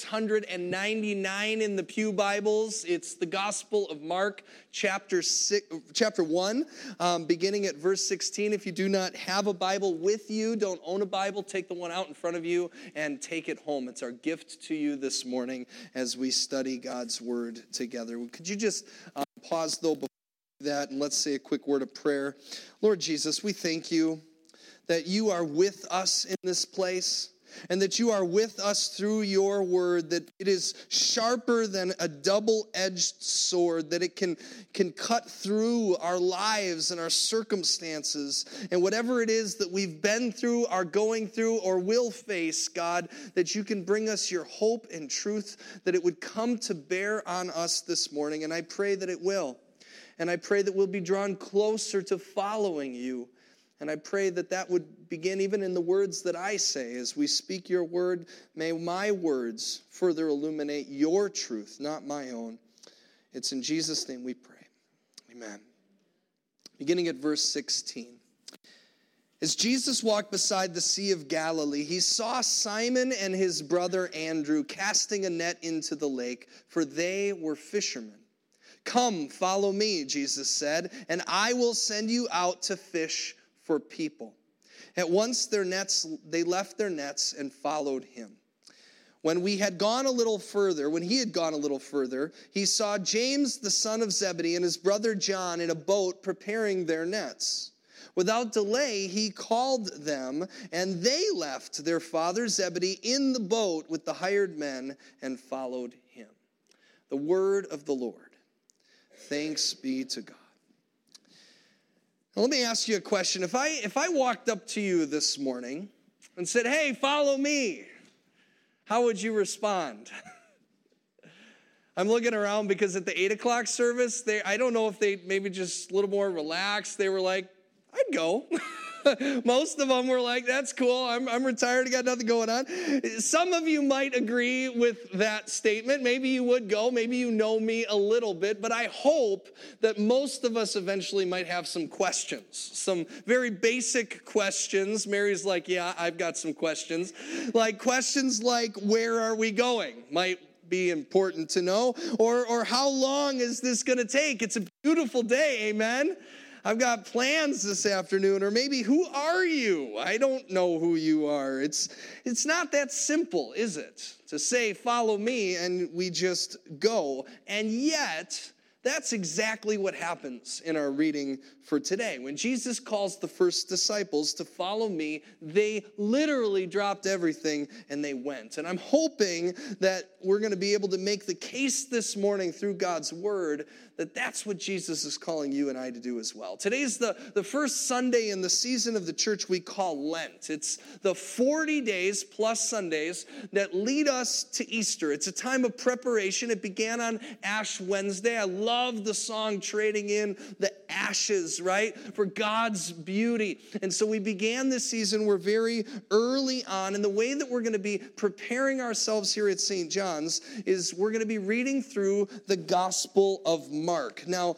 699 in the Pew Bibles. It's the Gospel of Mark, chapter 1, beginning at verse 16. If you do not have a Bible with you, don't own a Bible, take the one out in front of you and take it home. It's our gift to you this morning as we study God's Word together. Could you just pause, though, before that, and let's say a quick word of prayer. Lord Jesus, we thank you that you are with us in this place, and that you are with us through your word, that it is sharper than a double-edged sword, that it can cut through our lives and our circumstances, and whatever it is that we've been through, are going through, or will face, God, that you can bring us your hope and truth, that it would come to bear on us this morning, and I pray that it will. And I pray that we'll be drawn closer to following you. And I pray that that would begin even in the words that I say as we speak your word. May my words further illuminate your truth, not my own. It's in Jesus' name we pray. Amen. Beginning at verse 16. As Jesus walked beside the Sea of Galilee, he saw Simon and his brother Andrew casting a net into the lake, for they were fishermen. "Come, follow me," Jesus said, "and I will send you out to fish for people." At once they left their nets and followed him. When he had gone a little further, he saw James the son of Zebedee and his brother John in a boat preparing their nets. Without delay, he called them, and they left their father Zebedee in the boat with the hired men and followed him. The word of the Lord. Thanks be to God. Now, let me ask you a question. If I walked up to you this morning and said, "Hey, follow me," how would you respond? I'm looking around because at the 8 o'clock service, I don't know if they maybe just a little more relaxed. They were like, "I'd go." Most of them were like, "That's cool. I'm retired. I got nothing going on." Some of you might agree with that statement. Maybe you would go. Maybe you know me a little bit. But I hope that most of us eventually might have some questions, some very basic questions. Mary's like, "Yeah, I've got some questions." Like questions like, "Where are we going?" might be important to know. Or how long is this going to take? It's a beautiful day. Amen. I've got plans this afternoon, or maybe, "Who are you? I don't know who you are." It's not that simple, is it? To say, "Follow me," and we just go. And yet, that's exactly what happens in our reading for today. When Jesus calls the first disciples to follow me, they literally dropped everything and they went. And I'm hoping that we're going to be able to make the case this morning through God's word that that's what Jesus is calling you and I to do as well. Today's the first Sunday in the season of the church we call Lent. It's the 40 days plus Sundays that lead us to Easter. It's a time of preparation. It began on Ash Wednesday. I love the song, "Trading in the Ashes," right, for God's beauty. And so we began this season. We're very early on. And the way that we're going to be preparing ourselves here at St. John's is we're going to be reading through the Gospel of Mark. Now,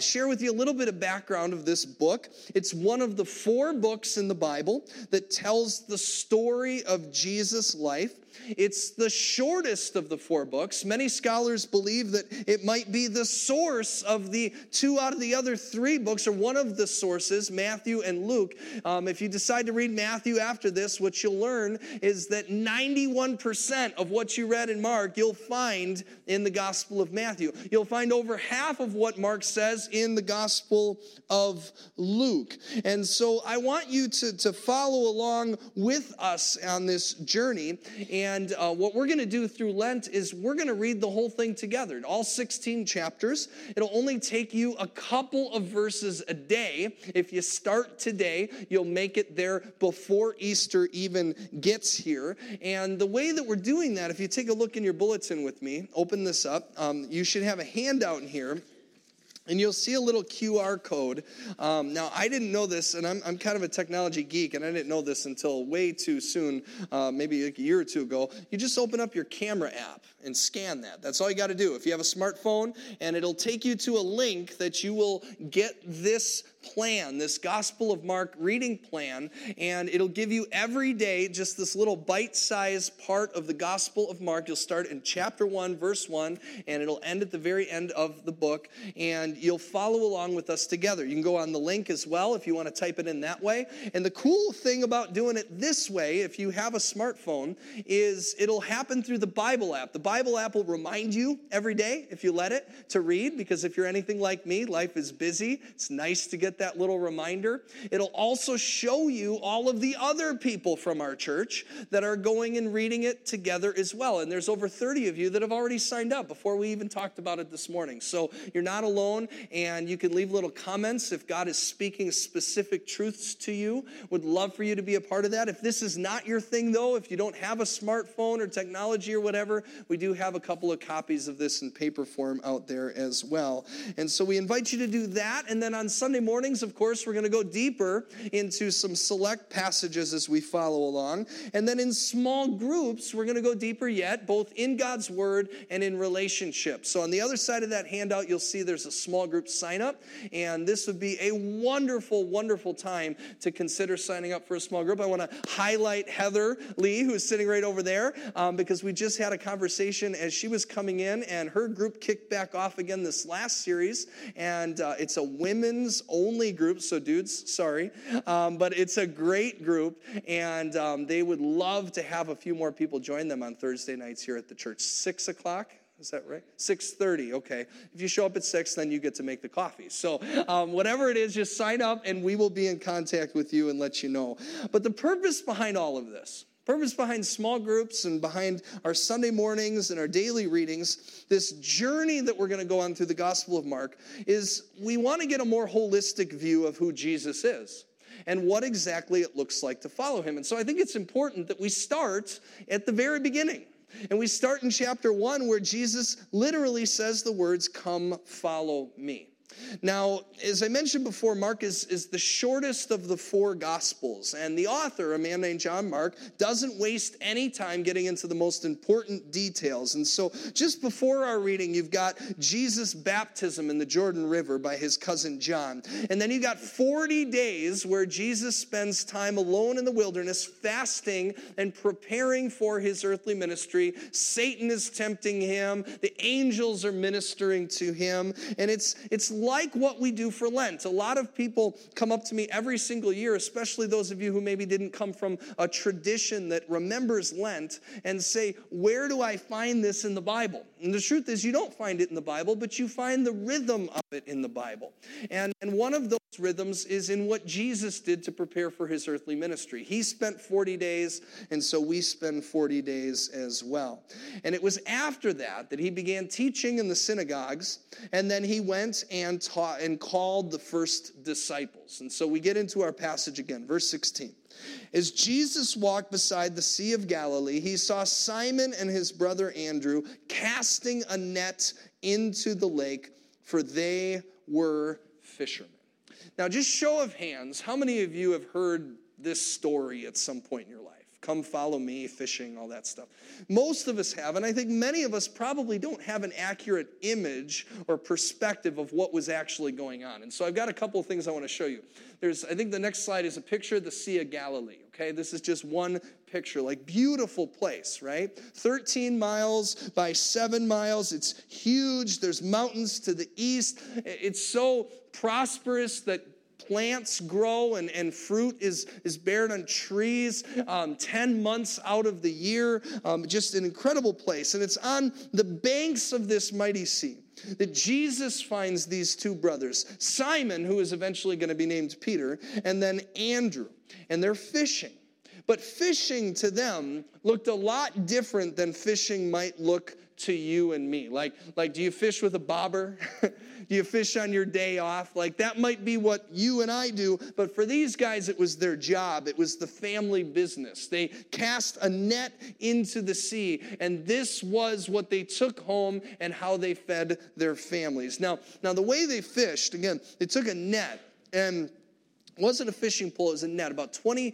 share with you a little bit of background of this book. It's one of the 4 books in the Bible that tells the story of Jesus' life. It's the shortest of the 4 books. Many scholars believe that it might be the source of the 2 out of the other 3 books, or one of the sources, Matthew and Luke. If you decide to read Matthew after this, what you'll learn is that 91% of what you read in Mark, you'll find in the Gospel of Matthew. You'll find over half of what Mark says in the Gospel of Luke. And so I want you to follow along with us on this journey. And what we're going to do through Lent is we're going to read the whole thing together, all 16 chapters. It'll only take you a couple of verses a day. If you start today, you'll make it there before Easter even gets here. And the way that we're doing that, if you take a look in your bulletin with me, open this up. You should have a handout in here. And you'll see a little QR code. Now, I didn't know this, and I'm kind of a technology geek, and I didn't know this until way too soon, maybe like a year or two ago. You just open up your camera app and scan that. That's all you got to do. If you have a smartphone, and it'll take you to a link that you will get this plan, this Gospel of Mark reading plan, and it'll give you every day just this little bite-sized part of the Gospel of Mark. You'll start in chapter 1, verse 1, and it'll end at the very end of the book, and you'll follow along with us together. You can go on the link as well if you want to type it in that way. And the cool thing about doing it this way, if you have a smartphone, is it'll happen through the Bible app. The Bible app will remind you every day, if you let it, to read, because if you're anything like me, life is busy. It's nice to get that little reminder. It'll also show you all of the other people from our church that are going and reading it together as well. And there's over 30 of you that have already signed up before we even talked about it this morning. So you're not alone, and you can leave little comments if God is speaking specific truths to you. Would love for you to be a part of that. If this is not your thing, though, if you don't have a smartphone or technology or whatever, we do have a couple of copies of this in paper form out there as well. And so we invite you to do that. And then on Sunday morning, of course, we're going to go deeper into some select passages as we follow along. And then in small groups, we're going to go deeper yet, both in God's Word and in relationships. So on the other side of that handout, you'll see there's a small group sign up. And this would be a wonderful, wonderful time to consider signing up for a small group. I want to highlight Heather Lee, who is sitting right over there, because we just had a conversation as she was coming in, and her group kicked back off again this last series. And it's a women's only group, so dudes, sorry, but it's a great group, and they would love to have a few more people join them on Thursday nights here at the church. 6 o'clock, is that right? 6:30, okay. If you show up at 6, then you get to make the coffee. So whatever it is, just sign up, and we will be in contact with you and let you know. But the purpose behind all of this, purpose behind small groups and behind our Sunday mornings and our daily readings, this journey that we're going to go on through the Gospel of Mark, is we want to get a more holistic view of who Jesus is and what exactly it looks like to follow him. And so I think it's important that we start at the very beginning. And we start in chapter 1, where Jesus literally says the words, "Come, follow me." Now, as I mentioned before, Mark is the shortest of the four Gospels, and the author, a man named John Mark, doesn't waste any time getting into the most important details. And so just before our reading, you've got Jesus' baptism in the Jordan River by his cousin John, and then you've got 40 days where Jesus spends time alone in the wilderness, fasting and preparing for his earthly ministry. Satan is tempting him, the angels are ministering to him, and it's like what we do for Lent. A lot of people come up to me every single year, especially those of you who maybe didn't come from a tradition that remembers Lent, and say, "Where do I find this in the Bible?" And the truth is, you don't find it in the Bible, but you find the rhythm of it in the Bible. And one of those rhythms is in what Jesus did to prepare for his earthly ministry. He spent 40 days, and so we spend 40 days as well. And it was after that that he began teaching in the synagogues, and then he went and taught and called the first disciples. And so we get into our passage again, verse 16. As Jesus walked beside the Sea of Galilee, he saw Simon and his brother Andrew casting a net into the lake, for they were fishermen. Now, just show of hands, how many of you have heard this story at some point in your life? Come follow me, fishing, all that stuff. Most of us have, and I think many of us probably don't have an accurate image or perspective of what was actually going on. And so I've got a couple of things I want to show you. I think the next slide is a picture of the Sea of Galilee, okay? This is just one picture, like beautiful place, right? 13 miles by 7 miles. It's huge. There's mountains to the east. It's so prosperous that plants grow and fruit is bared on trees 10 months out of the year. Just an incredible place. And it's on the banks of this mighty sea that Jesus finds these two brothers, Simon, who is eventually going to be named Peter, and then Andrew. And they're fishing. But fishing to them looked a lot different than fishing might look to you and me. Like, do you fish with a bobber? Do you fish on your day off? Like, that might be what you and I do, but for these guys, it was their job. It was the family business. They cast a net into the sea, and this was what they took home and how they fed their families. Now the way they fished, again, they took a net, and it wasn't a fishing pole, it was a net, about 20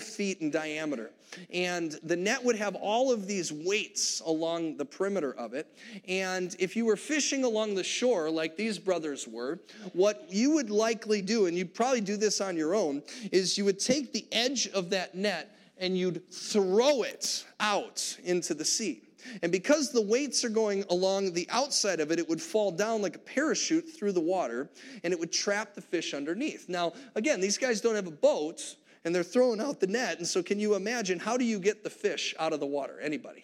feet in diameter. And the net would have all of these weights along the perimeter of it. And if you were fishing along the shore, like these brothers were, what you would likely do, and you'd probably do this on your own, is you would take the edge of that net and you'd throw it out into the sea. And because the weights are going along the outside of it, it would fall down like a parachute through the water, and it would trap the fish underneath. Now, again, these guys don't have a boat, and they're throwing out the net, and so can you imagine, how do you get the fish out of the water? Anybody?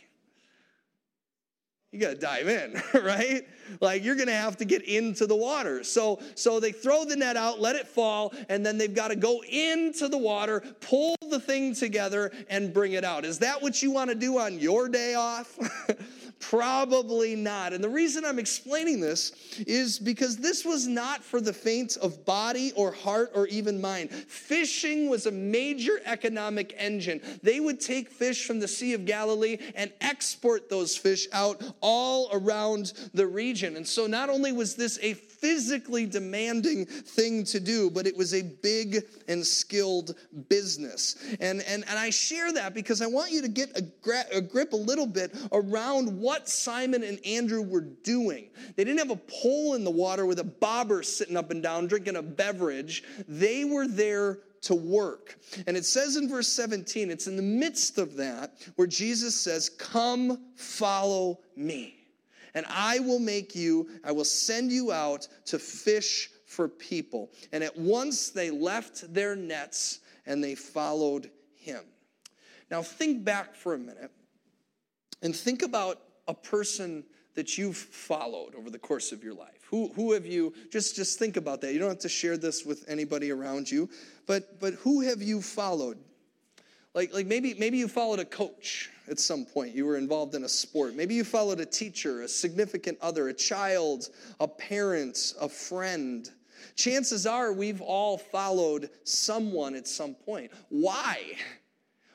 You got to dive in, right? Like, you're going to have to get into the water. So they throw the net out, let it fall, and then they've got to go into the water, pull the thing together, and bring it out. Is that what you want to do on your day off? Probably not. And the reason I'm explaining this is because this was not for the faint of body or heart or even mind. Fishing was a major economic engine. They would take fish from the Sea of Galilee and export those fish out all around the region. And so not only was this a physically demanding thing to do, but it was a big and skilled business. And I share that because I want you to get a grip a little bit around what Simon and Andrew were doing. They didn't have a pole in the water with a bobber sitting up and down drinking a beverage. They were there to work. And it says in verse 17, it's in the midst of that where Jesus says, "Come, follow me. And I will send you out to fish for people." And at once they left their nets and they followed him. Now think back for a minute and think about a person that you've followed over the course of your life. Who have you, just think about that. You don't have to share this with anybody around you, but who have you followed? Like maybe you followed a coach at some point. You were involved in a sport. Maybe you followed a teacher, a significant other, a child, a parent, a friend. Chances are we've all followed someone at some point. Why?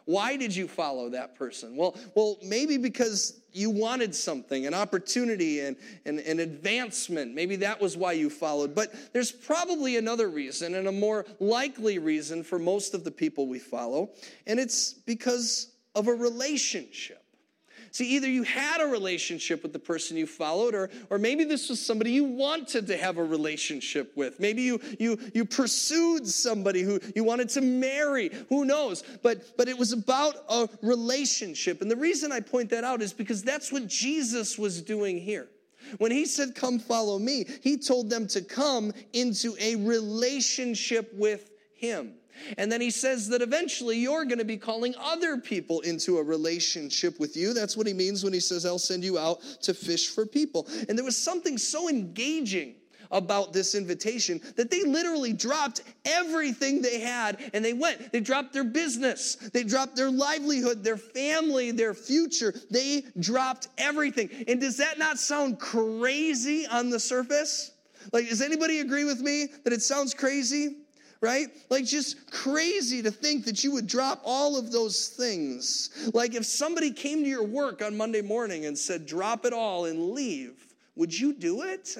Why did you follow that person? Well, maybe because you wanted something, an opportunity and an advancement. Maybe that was why you followed. But there's probably another reason and a more likely reason for most of the people we follow, and it's because of a relationship. See, either you had a relationship with the person you followed, or maybe this was somebody you wanted to have a relationship with. Maybe you pursued somebody who you wanted to marry. Who knows? But it was about a relationship. And the reason I point that out is because that's what Jesus was doing here. When he said, "Come, follow me," he told them to come into a relationship with him. And then he says that eventually you're going to be calling other people into a relationship with you. That's what he means when he says, "I'll send you out to fish for people." And there was something so engaging about this invitation that they literally dropped everything they had and they went. They dropped their business. They dropped their livelihood, their family, their future. They dropped everything. And does that not sound crazy on the surface? Like, does anybody agree with me that it sounds crazy? Right? Like, just crazy to think that you would drop all of those things. Like, if somebody came to your work on Monday morning and said, "Drop it all and leave," would you do it?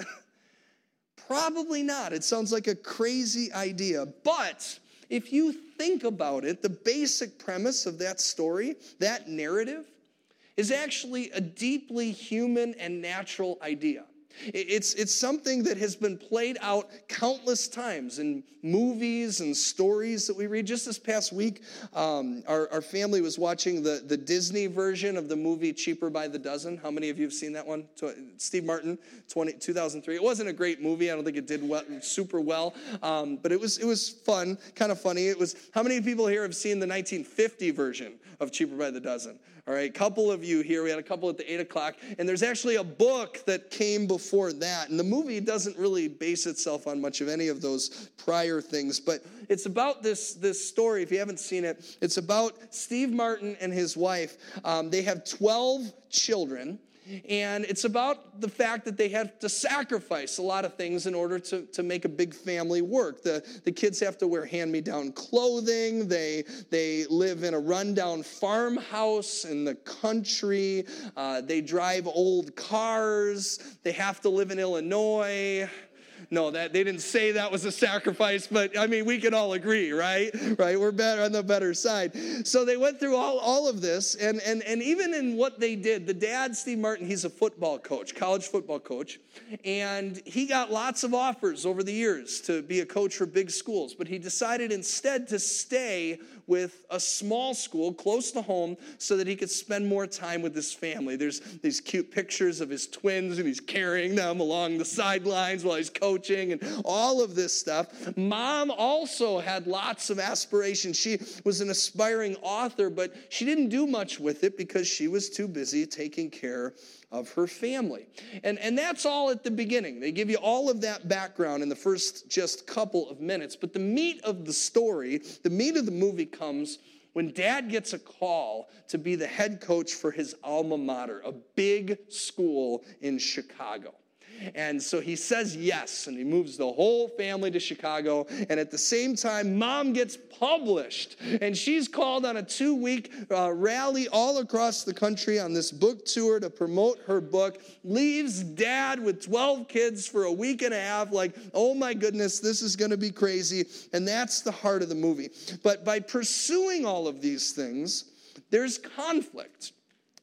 Probably not. It sounds like a crazy idea. But if you think about it, the basic premise of that story, that narrative, is actually a deeply human and natural idea. It's something that has been played out countless times in movies and stories that we read. Just this past week, our family was watching the Disney version of the movie Cheaper by the Dozen. How many of you have seen that one? Steve Martin, 2003. It wasn't a great movie. I don't think it did super well, but it was fun, kind of funny. How many people here have seen the 1950 version of Cheaper by the Dozen. All right, a couple of you here. We had a couple at the 8 o'clock. And there's actually a book that came before that. And the movie doesn't really base itself on much of any of those prior things. But it's about this story, if you haven't seen it. It's about Steve Martin and his wife. They have 12 children. And it's about the fact that they have to sacrifice a lot of things in order to make a big family work. The kids have to wear hand-me-down clothing. They live in a rundown farmhouse in the country. They drive old cars. They have to live in Illinois. No, that they didn't say that was a sacrifice, but I mean, we can all agree, right? Right? We're better on the better side. So they went through all of this, and even in what they did, the dad, Steve Martin, he's a football coach, college football coach, and he got lots of offers over the years to be a coach for big schools, but he decided instead to stay with a small school close to home so that he could spend more time with his family. There's these cute pictures of his twins, and he's carrying them along the sidelines while he's coaching. And all of this stuff. Mom also had lots of aspirations. She was an aspiring author, but she didn't do much with it because she was too busy taking care of her family. And that's all at the beginning. They give you all of that background in the first just couple of minutes. But the meat of the story, the meat of the movie comes when Dad gets a call to be the head coach for his alma mater, a big school in Chicago. And so he says yes, and he moves the whole family to Chicago. And at the same time, Mom gets published, and she's called on a 2-week rally all across the country on this book tour to promote her book, leaves Dad with 12 kids for a week and a half, like, oh my goodness, this is going to be crazy. And that's the heart of the movie. But by pursuing all of these things, there's conflict.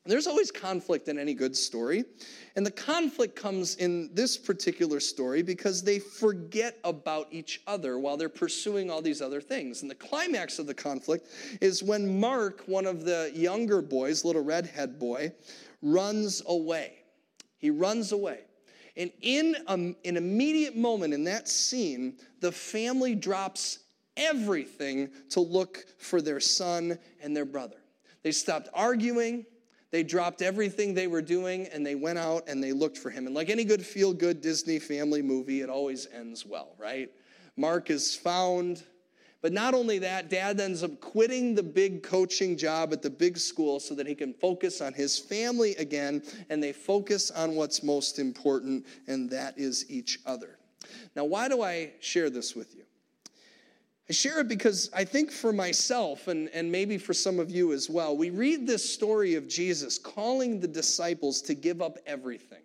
There's always conflict in any good story, and the conflict comes in this particular story because they forget about each other while they're pursuing all these other things. And the climax of the conflict is when Mark, one of the younger boys, little redhead boy, runs away. He runs away. And in an immediate moment in that scene, the family drops everything to look for their son and their brother. They stopped arguing. They dropped everything they were doing, and they went out and they looked for him. And like any good feel-good Disney family movie, it always ends well, right? Mark is found. But not only that, Dad ends up quitting the big coaching job at the big school so that he can focus on his family again, and they focus on what's most important, and that is each other. Now, why do I share this with you? I share it because I think for myself and maybe for some of you as well, we read this story of Jesus calling the disciples to give up everything.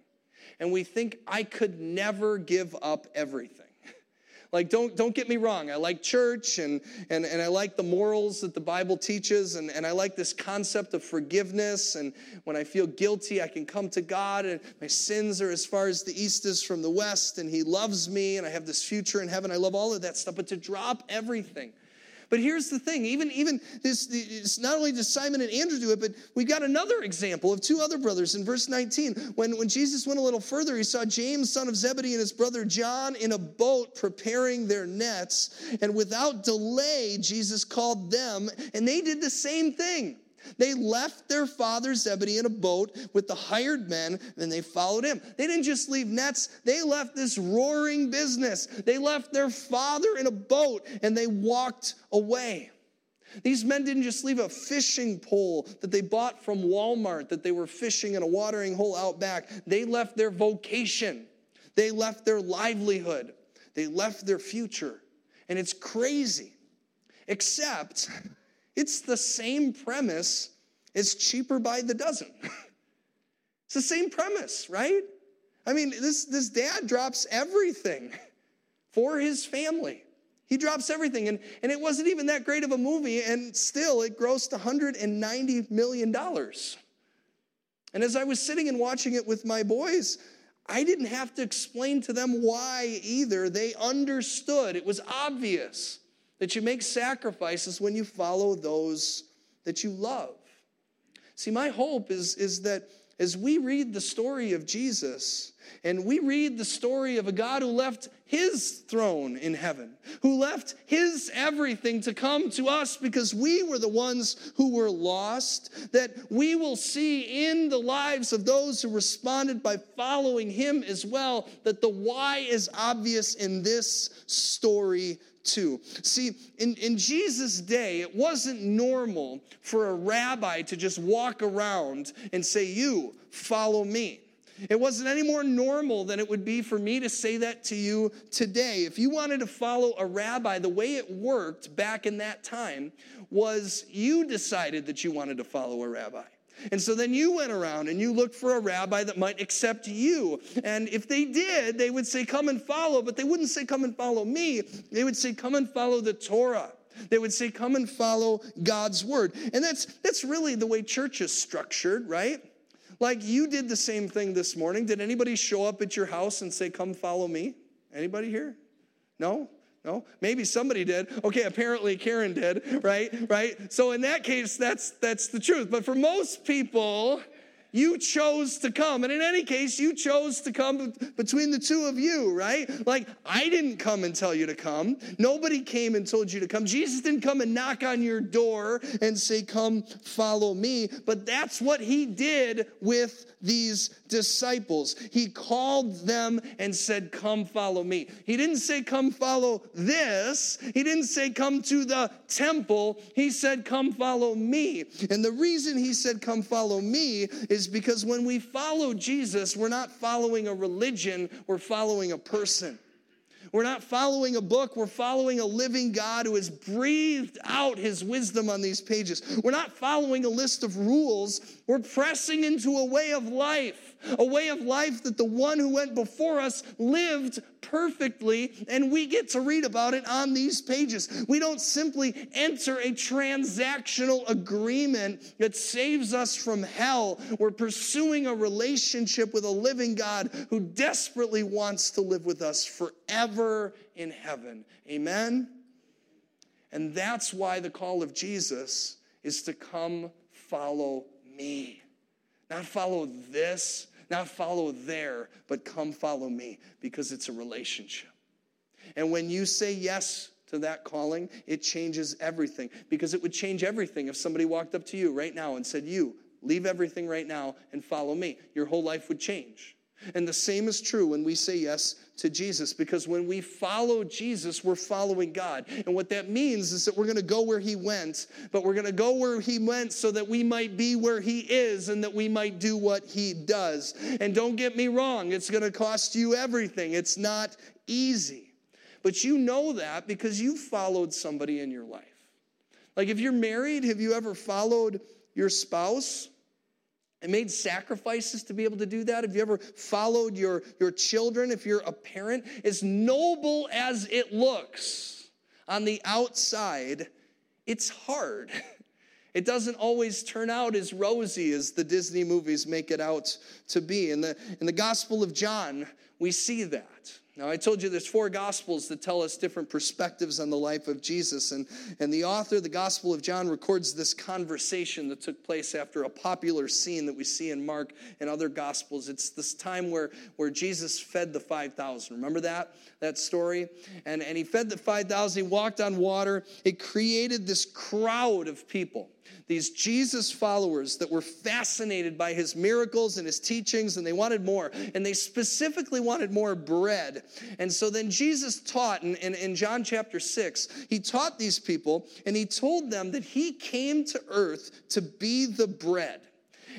And we think, I could never give up everything. Like, don't get me wrong. I like church, and I like the morals that the Bible teaches, and I like this concept of forgiveness, and when I feel guilty, I can come to God, and my sins are as far as the east is from the west, and He loves me, and I have this future in heaven. I love all of that stuff, but to drop everything. But here's the thing, even this, it's not only did Simon and Andrew do it, but we've got another example of two other brothers in verse 19. When Jesus went a little further, He saw James, son of Zebedee, and his brother John in a boat preparing their nets. And without delay, Jesus called them, and they did the same thing. They left their father Zebedee in a boat with the hired men, and they followed him. They didn't just leave nets. They left this roaring business. They left their father in a boat, and they walked away. These men didn't just leave a fishing pole that they bought from Walmart that they were fishing in a watering hole out back. They left their vocation. They left their livelihood. They left their future. And it's crazy. Except it's the same premise as Cheaper by the Dozen. It's the same premise, right? I mean, this dad drops everything for his family. He drops everything, and it wasn't even that great of a movie, and still it grossed $190 million. And as I was sitting and watching it with my boys, I didn't have to explain to them why either. They understood. It was obvious that you make sacrifices when you follow those that you love. See, my hope is that As we read the story of Jesus, and we read the story of a God who left his throne in heaven, who left his everything to come to us because we were the ones who were lost, that we will see in the lives of those who responded by following him as well, that the why is obvious in this story too. See, in Jesus' day, it wasn't normal for a rabbi to just walk around and say, "You, follow me." It wasn't any more normal than it would be for me to say that to you today. If you wanted to follow a rabbi, the way it worked back in that time was you decided that you wanted to follow a rabbi. And so then you went around and you looked for a rabbi that might accept you. And if they did, they would say, "Come and follow," but they wouldn't say, "Come and follow me." They would say, "Come and follow the Torah." They would say, "Come and follow God's word." And that's really the way church is structured, right? Like, you did the same thing this morning. Did anybody show up at your house and say, "Come follow me"? Anybody here? No? No? Maybe somebody did. Okay, apparently Karen did, right? So in that case, that's the truth. But for most people, you chose to come. And in any case, you chose to come between the two of you, right? Like, I didn't come and tell you to come. Nobody came and told you to come. Jesus didn't come and knock on your door and say, "Come, follow me." But that's what he did with these disciples. He called them and said, "Come, follow me." He didn't say, "Come, follow this." He didn't say, "Come to the temple." He said, "Come, follow me." And the reason he said, "Come, follow me," is because when we follow Jesus, we're not following a religion, we're following a person. We're not following a book, we're following a living God who has breathed out his wisdom on these pages. We're not following a list of rules, we're pressing into a way of life that the one who went before us lived perfectly, and we get to read about it on these pages. We don't simply enter a transactional agreement that saves us from hell. We're pursuing a relationship with a living God who desperately wants to live with us forever in heaven. Amen? And that's why the call of Jesus is to come follow me. Not follow this, not follow there, but come follow me, because it's a relationship. And when you say yes to that calling, it changes everything, because it would change everything if somebody walked up to you right now and said, "You, leave everything right now and follow me." Your whole life would change. And the same is true when we say yes to Jesus, because when we follow Jesus, we're following God. And what that means is that we're going to go where he went, but we're going to go where he went so that we might be where he is and that we might do what he does. And don't get me wrong, it's going to cost you everything. It's not easy. But you know that because you followed somebody in your life. Like, if you're married, have you ever followed your spouse? And made sacrifices to be able to do that? Have you ever followed your children? If you're a parent, as noble as it looks on the outside, it's hard. It doesn't always turn out as rosy as the Disney movies make it out to be. In the Gospel of John, we see that. Now, I told you there's four Gospels that tell us different perspectives on the life of Jesus. And the author of the Gospel of John records this conversation that took place after a popular scene that we see in Mark and other Gospels. It's this time where Jesus fed the 5,000. Remember that story? And he fed the 5,000. He walked on water. It created this crowd of people. These Jesus followers that were fascinated by his miracles and his teachings, and they wanted more. And they specifically wanted more bread. And so then Jesus taught in John chapter 6, he taught these people, and he told them that he came to earth to be the bread.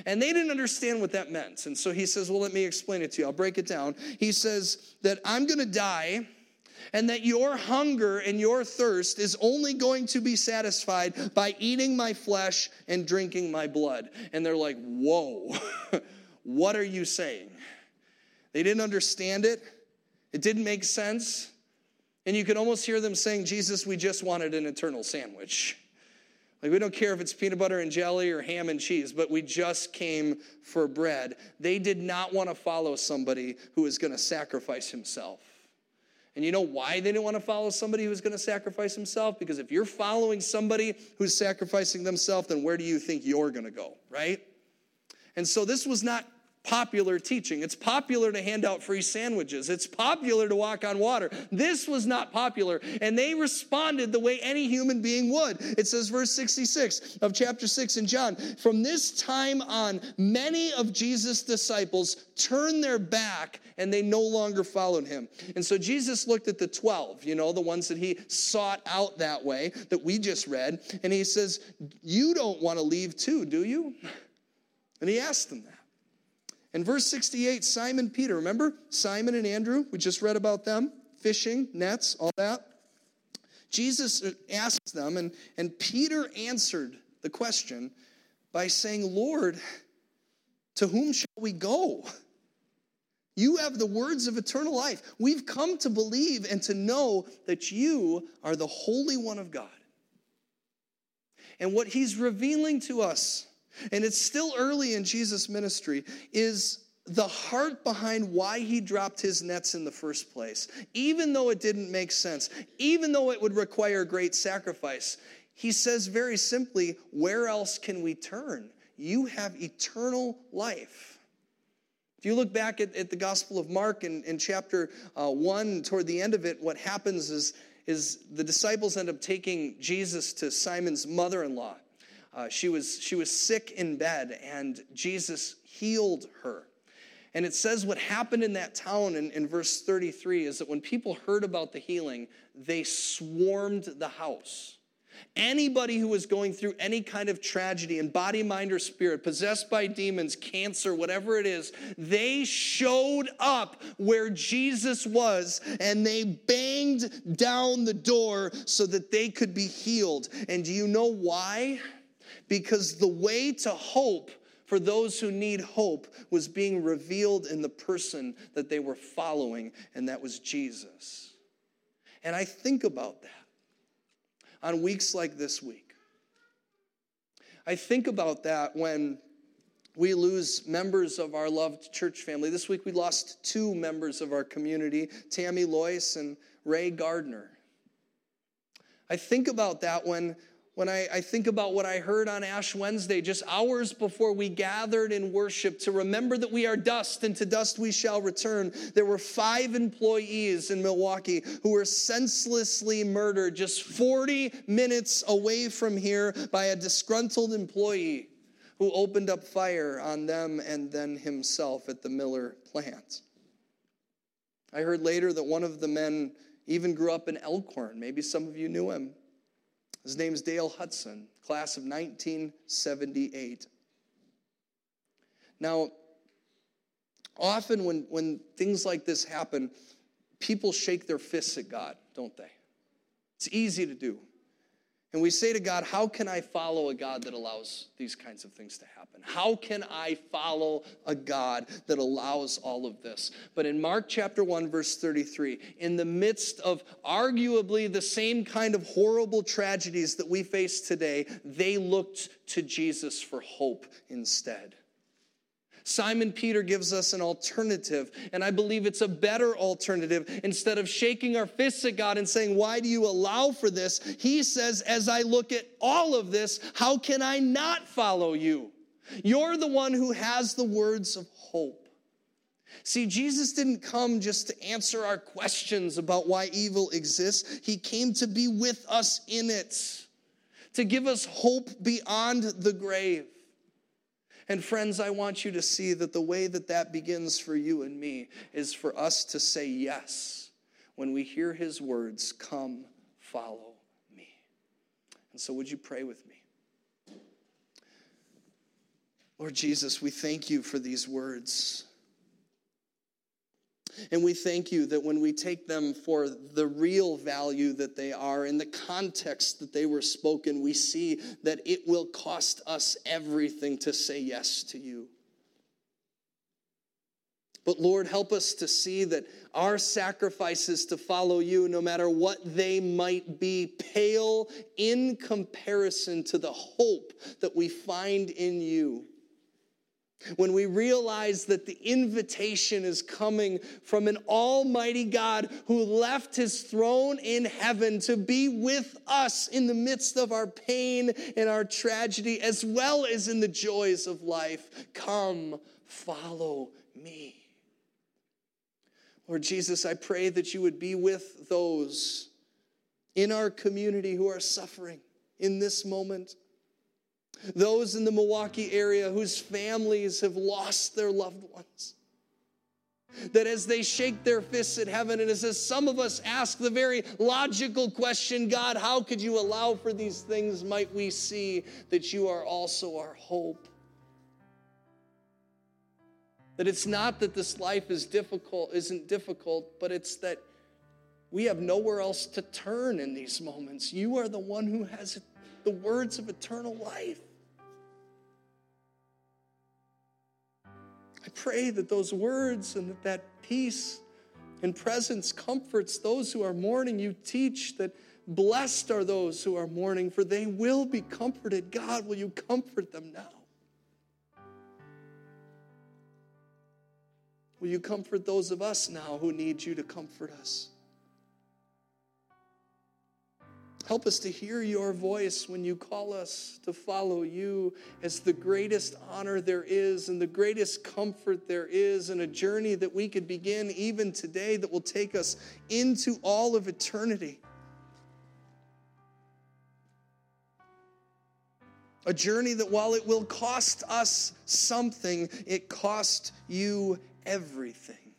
And they didn't understand what that meant. And so he says, well, let me explain it to you. I'll break it down. He says that I'm going to die, and that your hunger and your thirst is only going to be satisfied by eating my flesh and drinking my blood. And they're like, whoa, what are you saying? They didn't understand it. It didn't make sense. And you could almost hear them saying, Jesus, we just wanted an eternal sandwich. Like, we don't care if it's peanut butter and jelly or ham and cheese, but we just came for bread. They did not want to follow somebody who is going to sacrifice himself. And you know why they didn't want to follow somebody who's going to sacrifice himself? Because if you're following somebody who's sacrificing themselves, then where do you think you're going to go, right? And so this was not popular teaching. It's popular to hand out free sandwiches. It's popular to walk on water. This was not popular. And they responded the way any human being would. It says, verse 66 of chapter 6 in John, from this time on, many of Jesus' disciples turned their back and they no longer followed him. And so Jesus looked at the 12, the ones that he sought out that way that we just read. And he says, you don't want to leave too, do you? And he asked them that. In verse 68, Simon Peter, remember? Simon and Andrew, we just read about them, fishing, nets, all that. Jesus asked them, and Peter answered the question by saying, Lord, to whom shall we go? You have the words of eternal life. We've come to believe and to know that you are the Holy One of God. And what he's revealing to us, and it's still early in Jesus' ministry, is the heart behind why he dropped his nets in the first place. Even though it didn't make sense, even though it would require great sacrifice, he says very simply, where else can we turn? You have eternal life. If you look back at the Gospel of Mark in chapter 1, toward the end of it, what happens is the disciples end up taking Jesus to Simon's mother-in-law. She was sick in bed, and Jesus healed her. And it says what happened in that town in verse 33 is that when people heard about the healing, they swarmed the house. Anybody who was going through any kind of tragedy in body, mind, or spirit, possessed by demons, cancer, whatever it is, they showed up where Jesus was, and they banged down the door so that they could be healed. And do you know why? Because the way to hope for those who need hope was being revealed in the person that they were following, and that was Jesus. And I think about that on weeks like this week. I think about that when we lose members of our loved church family. This week we lost 2 members of our community, Tammy Loyce and Ray Gardner. I think about that when I think about what I heard on Ash Wednesday, just hours before we gathered in worship to remember that we are dust and to dust we shall return. There were 5 employees in Milwaukee who were senselessly murdered just 40 minutes away from here by a disgruntled employee who opened up fire on them and then himself at the Miller plant. I heard later that one of the men even grew up in Elkhorn. Maybe some of you knew him. His name's Dale Hudson, class of 1978. Now, often when things like this happen, people shake their fists at God, don't they? It's easy to do. And we say to God, how can I follow a God that allows these kinds of things to happen? How can I follow a God that allows all of this? But in Mark chapter 1, verse 33, in the midst of arguably the same kind of horrible tragedies that we face today, they looked to Jesus for hope instead. Simon Peter gives us an alternative, and I believe it's a better alternative. Instead of shaking our fists at God and saying, why do you allow for this? He says, as I look at all of this, how can I not follow you? You're the one who has the words of hope. See, Jesus didn't come just to answer our questions about why evil exists. He came to be with us in it, to give us hope beyond the grave. And friends, I want you to see that the way that begins for you and me is for us to say yes when we hear his words, come follow me. And so would you pray with me? Lord Jesus, we thank you for these words. And we thank you that when we take them for the real value that they are, in the context that they were spoken, we see that it will cost us everything to say yes to you. But Lord, help us to see that our sacrifices to follow you, no matter what they might be, pale in comparison to the hope that we find in you. When we realize that the invitation is coming from an almighty God who left his throne in heaven to be with us in the midst of our pain and our tragedy, as well as in the joys of life. Come, follow me. Lord Jesus, I pray that you would be with those in our community who are suffering in this moment. Those in the Milwaukee area whose families have lost their loved ones. That as they shake their fists at heaven, and as some of us ask the very logical question, God, how could you allow for these things? Might we see that you are also our hope. That it's not that this life is difficult, isn't difficult, but it's that we have nowhere else to turn in these moments. You are the one who has it. The words of eternal life. I pray that those words and that peace and presence comforts those who are mourning. You teach that blessed are those who are mourning, for they will be comforted. God, will you comfort them now? Will you comfort those of us now who need you to comfort us? Help us to hear your voice when you call us to follow you as the greatest honor there is and the greatest comfort there is, and a journey that we could begin even today that will take us into all of eternity. A journey that while it will cost us something, it cost you everything.